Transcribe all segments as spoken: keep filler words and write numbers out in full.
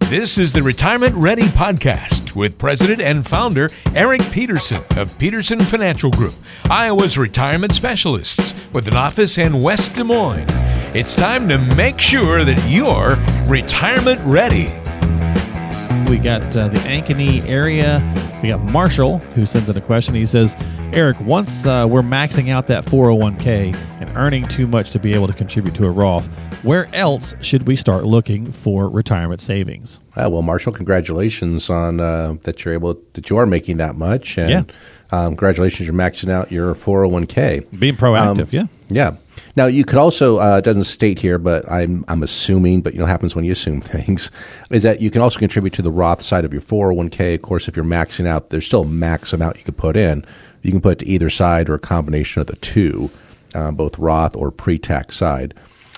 This is the Retirement Ready Podcast with President and Founder Eric Peterson of Peterson Financial Group, Iowa's retirement specialists with an office in West Des Moines. It's time to make sure that you're retirement ready. We got uh, the Ankeny area. We got Marshall, who sends in a question. He says, Eric, once uh, we're maxing out that four oh one k and earning too much to be able to contribute to a Roth, where else should we start looking for retirement savings? Uh, well, Marshall, congratulations on uh, that you're able that you are making that much, and yeah. um, congratulations, you're maxing out your four oh one k. Being proactive, um, yeah, yeah. Now, you could also, uh, it doesn't state here, but I'm I'm assuming, but you know, what happens when you assume things, is that you can also contribute to the Roth side of your four oh one k. Of course, if you're maxing out, there's still a max amount you could put in. You can put to either side or a combination of the two, uh, both Roth or pre-tax side.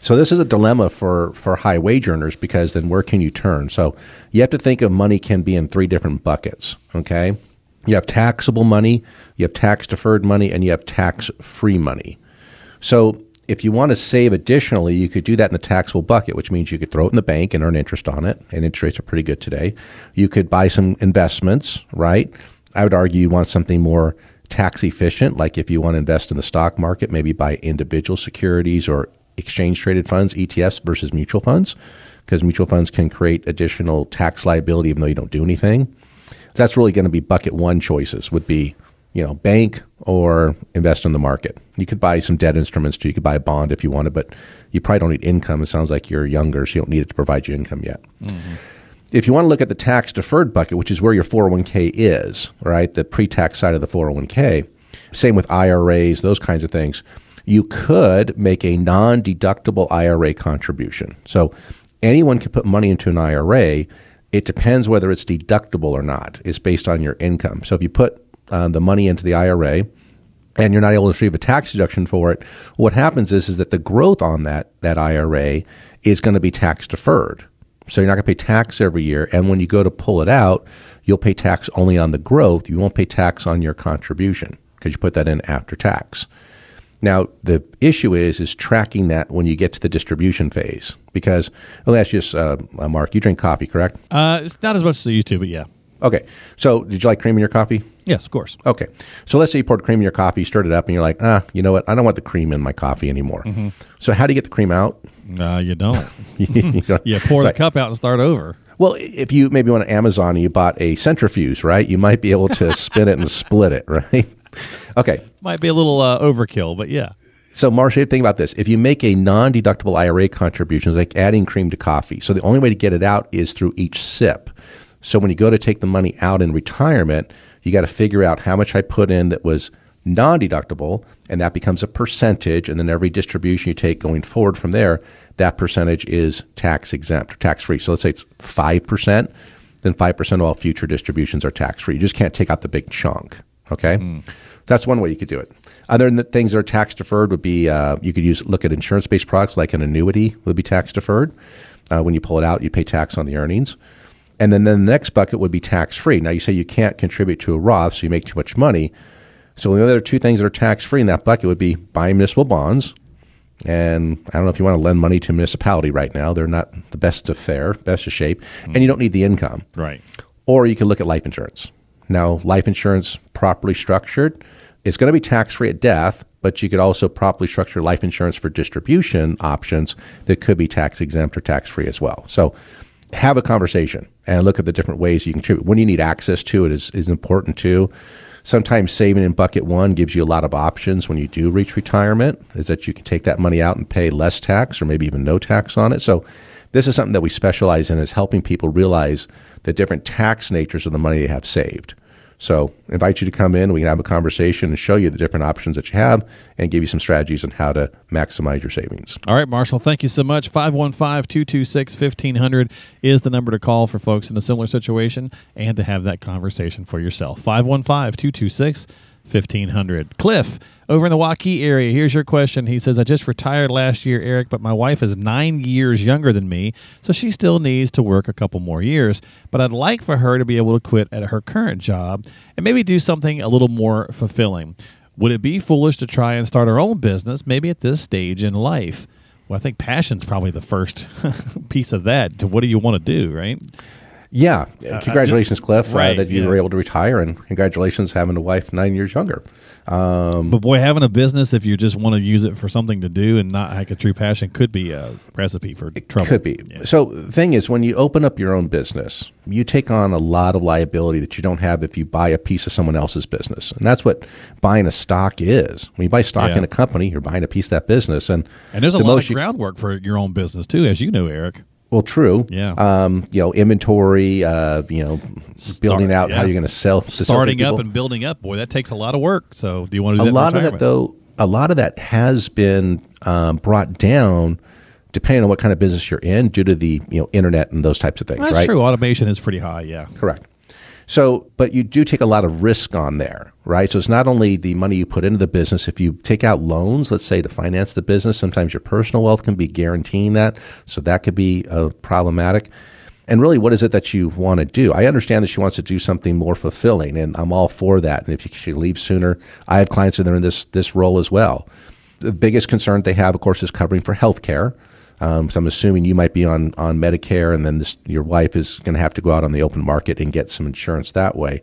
So this is a dilemma for, for high wage earners, because then where can you turn? So you have to think of money can be in three different buckets, okay? You have taxable money, you have tax-deferred money, and you have tax-free money. So if you want to save additionally, you could do that in the taxable bucket, which means you could throw it in the bank and earn interest on it, and interest rates are pretty good today. You could buy some investments, right? I would argue you want something more tax efficient, like if you want to invest in the stock market, maybe buy individual securities or exchange-traded funds, E T Fs, versus mutual funds, because mutual funds can create additional tax liability even though you don't do anything. That's really going to be bucket one choices, would be, you know, bank or invest in the market. You could buy some debt instruments too. You could buy a bond if you wanted, but you probably don't need income. It sounds like you're younger, so you don't need it to provide you income yet. Mm-hmm. If you want to look at the tax deferred bucket, which is where your four oh one k is, right? The pre-tax side of the four oh one k, same with I R As, those kinds of things. You could make a non-deductible I R A contribution. So anyone can put money into an I R A. It depends whether it's deductible or not. It's based on your income. So if you put Uh, the money into the I R A, and you're not able to receive a tax deduction for it, what happens is is that the growth on that that I R A is going to be tax deferred. So you're not going to pay tax every year, and when you go to pull it out, you'll pay tax only on the growth. You won't pay tax on your contribution because you put that in after tax. Now, the issue is is tracking that when you get to the distribution phase, because let me ask you this, uh, Mark, you drink coffee, correct? Uh, it's not as much as I used to, but yeah. Okay. So did you like cream in your coffee? Yes, of course. Okay. So let's say you poured cream in your coffee, stirred it up, and you're like, ah, you know what? I don't want the cream in my coffee anymore. Mm-hmm. So how do you get the cream out? No, uh, you don't. you, don't. you pour right. the cup out and start over. Well, if you maybe went to Amazon and you bought a centrifuge, right? You might be able to spin it and split it, right? Okay. Might be a little uh, overkill, but yeah. So, Marcia, think about this. If you make a non-deductible I R A contribution, it's like adding cream to coffee. So the only way to get it out is through each sip. So when you go to take the money out in retirement, you got to figure out how much I put in that was non-deductible, and that becomes a percentage. And then every distribution you take going forward from there, that percentage is tax exempt or tax free. So let's say it's five percent, then five percent of all future distributions are tax free. You just can't take out the big chunk. Okay. Mm. That's one way you could do it. Other than the things that are tax deferred would be, uh, you could use, look at insurance-based products like an annuity would be tax deferred. Uh, when you pull it out, you pay tax on the earnings. And then, then the next bucket would be tax-free. Now, you say you can't contribute to a Roth, so you make too much money. So the other two things that are tax-free in that bucket would be buying municipal bonds. And I don't know if you want to lend money to a municipality right now. They're not the best of fare, best of shape. Mm. And you don't need the income. Right. Or you can look at life insurance. Now, life insurance, properly structured, it's going to be tax-free at death, but you could also properly structure life insurance for distribution options that could be tax-exempt or tax-free as well. So have a conversation and look at the different ways you can contribute. When you need access to it is, is important too. Sometimes saving in bucket one gives you a lot of options when you do reach retirement, is that you can take that money out and pay less tax or maybe even no tax on it. So this is something that we specialize in, is helping people realize the different tax natures of the money they have saved. So I invite you to come in. We can have a conversation and show you the different options that you have and give you some strategies on how to maximize your savings. All right, Marshall, thank you so much. five one five, two two six, fifteen hundred is the number to call for folks in a similar situation and to have that conversation for yourself. five one five, two two six, fifteen hundred. Cliff, over in the Waukee area, here's your question. He says, I just retired last year, Eric, but my wife is nine years younger than me, so she still needs to work a couple more years. But I'd like for her to be able to quit at her current job and maybe do something a little more fulfilling. Would it be foolish to try and start her own business, maybe at this stage in life? Well, I think passion's probably the first piece of that. To what do you want to do, right? Yeah. Congratulations, uh, Cliff, right, uh, that you yeah. were able to retire, and congratulations having a wife nine years younger. Um, but boy, having a business, if you just want to use it for something to do and not like a true passion, could be a recipe for trouble. It could be. Yeah. So the thing is, when you open up your own business, you take on a lot of liability that you don't have if you buy a piece of someone else's business. And that's what buying a stock is. When you buy stock yeah. in a company, you're buying a piece of that business. And, and there's a the lot of groundwork you, for your own business, too, as you know, Eric. Well, true. Yeah. Um, you know, inventory, uh, you know, Start, building out yeah. how you're going to sell. To Starting sell to up and building up. Boy, that takes a lot of work. So do you want to do a that? A lot of that, though, a lot of that has been um, brought down depending on what kind of business you're in due to the, you know, internet and those types of things. That's right? true. Automation is pretty high. Yeah. Correct. So, but you do take a lot of risk on there, right? So it's not only the money you put into the business. If you take out loans, let's say, to finance the business, sometimes your personal wealth can be guaranteeing that. So that could be uh, problematic. And really, what is it that you want to do? I understand that she wants to do something more fulfilling, and I'm all for that. And if she leaves sooner, I have clients that are in this this role as well. The biggest concern they have, of course, is covering for health care. Um, so I'm assuming you might be on, on Medicare, and then this, your wife is going to have to go out on the open market and get some insurance that way.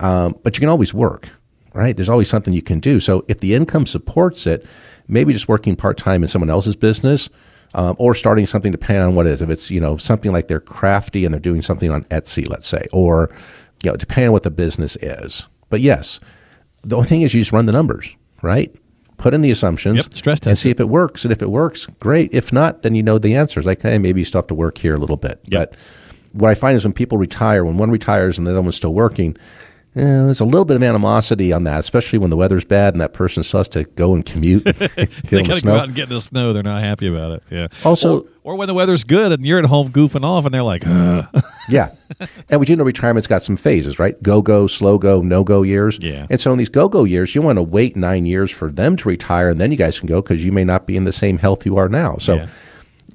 Um, but you can always work, right? There's always something you can do. So if the income supports it, maybe just working part-time in someone else's business um, or starting something depending on what it is. If it's, you know, something like they're crafty and they're doing something on Etsy, let's say, or, you know, depending on what the business is. But yes, the only thing is you just run the numbers, right? Put in the assumptions yep, stress test and see it. If it works. And if it works, great. If not, then you know the answers. Like, hey, maybe you still have to work here a little bit. Yep. But what I find is when people retire, when one retires and the other one's still working, eh, there's a little bit of animosity on that, especially when the weather's bad and that person still has to go and commute. And they got to go out and get in the snow. They're not happy about it. Yeah. Also, or, or when the weather's good and you're at home goofing off and they're like, uh. Yeah. And we do know retirement's got some phases, right? Go-go, slow-go, no-go years. Yeah. And so in these go-go years, you want to wait nine years for them to retire, and then you guys can go because you may not be in the same health you are now. So yeah.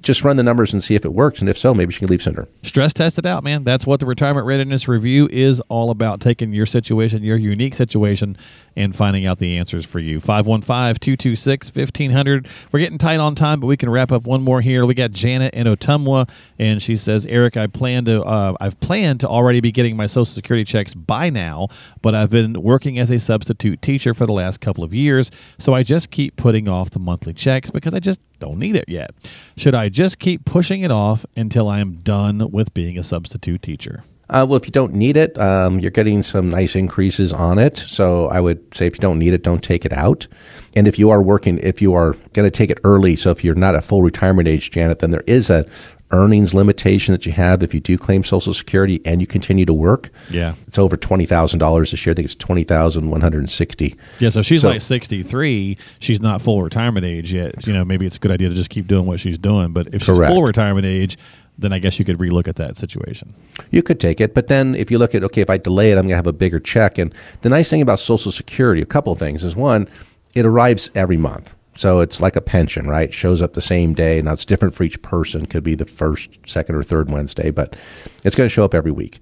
just run the numbers and see if it works, and if so, maybe she can leave sooner. Stress test it out, man. That's what the Retirement Readiness Review is all about, taking your situation, your unique situation, and finding out the answers for you. five one five, two two six, fifteen hundred. We're getting tight on time, but we can wrap up one more here. We got Janet in Otumwa, and she says, Eric, I plan to, uh, I've planned to already be getting my Social Security checks by now, but I've been working as a substitute teacher for the last couple of years, so I just keep putting off the monthly checks because I just don't need it yet. Should I just keep pushing it off until I am done with being a substitute teacher? Uh, well, if you don't need it, um, you're getting some nice increases on it. So I would say if you don't need it, don't take it out. And if you are working, if you are going to take it early, so if you're not at full retirement age, Janet, then there is a earnings limitation that you have if you do claim Social Security and you continue to work. Yeah. It's over twenty thousand dollars this year. I think it's twenty thousand one hundred sixty dollars. Yeah, so she's so, like sixty-three. She's not full retirement age yet. You know, maybe it's a good idea to just keep doing what she's doing. But if correct. She's full retirement age, then I guess you could relook at that situation. You could take it. But then if you look at, okay, if I delay it, I'm going to have a bigger check. And the nice thing about Social Security, a couple of things, is one, it arrives every month. So it's like a pension, right? It shows up the same day. Now, it's different for each person. Could be the first, second, or third Wednesday, but it's going to show up every week.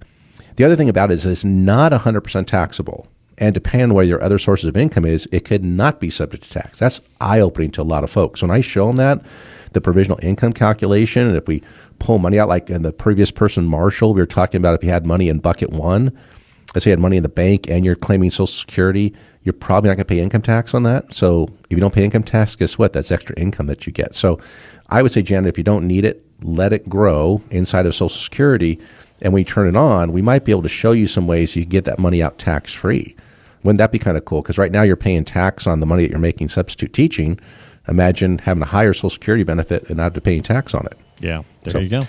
The other thing about it is it's not one hundred percent taxable. And depending on where your other sources of income is, it could not be subject to tax. That's eye-opening to a lot of folks. When I show them that, the provisional income calculation, and if we pull money out, like in the previous person, Marshall, we were talking about if you had money in bucket one, let's say you had money in the bank and you're claiming Social Security, you're probably not going to pay income tax on that. So if you don't pay income tax, guess what? That's extra income that you get. So I would say, Janet, if you don't need it, let it grow inside of Social Security. And when you turn it on, we might be able to show you some ways you can get that money out tax-free. Wouldn't that be kind of cool? Because right now you're paying tax on the money that you're making substitute teaching. Imagine having a higher Social Security benefit and not paying tax on it. Yeah, there so, you go.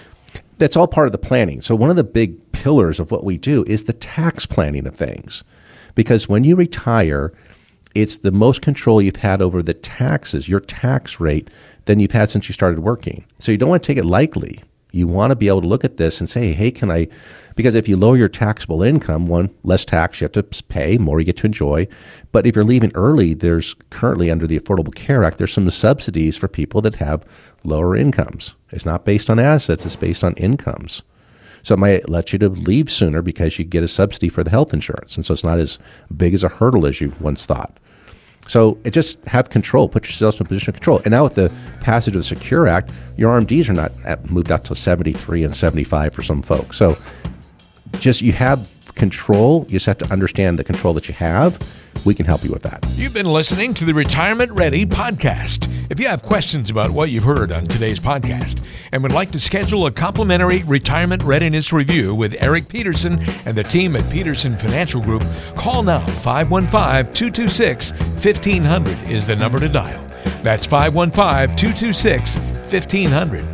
that's all part of the planning. So one of the big pillars of what we do is the tax planning of things, because when you retire, it's the most control you've had over the taxes, your tax rate, than you've had since you started working. So you don't want to take it lightly. You want to be able to look at this and say, hey, can I, because if you lower your taxable income, one, less tax you have to pay, more you get to enjoy. But if you're leaving early, there's currently under the Affordable Care Act, there's some subsidies for people that have lower incomes. It's not based on assets, it's based on incomes. So it might let you to leave sooner because you get a subsidy for the health insurance. And so it's not as big as a hurdle as you once thought. So it just have control, put yourself in a position of control. And now with the passage of the SECURE Act, your R M Ds are not at, moved out to seventy-three and seventy-five for some folks. So just you have control. You just have to understand the control that you have. We can help you with that. You've been listening to the Retirement Ready Podcast. If you have questions about what you've heard on today's podcast and would like to schedule a complimentary retirement readiness review with Eric Peterson and the team at Peterson Financial Group, call now. Five one five, two two six, one five zero zero is the number to dial. That's five one five, two two six, one five zero zero.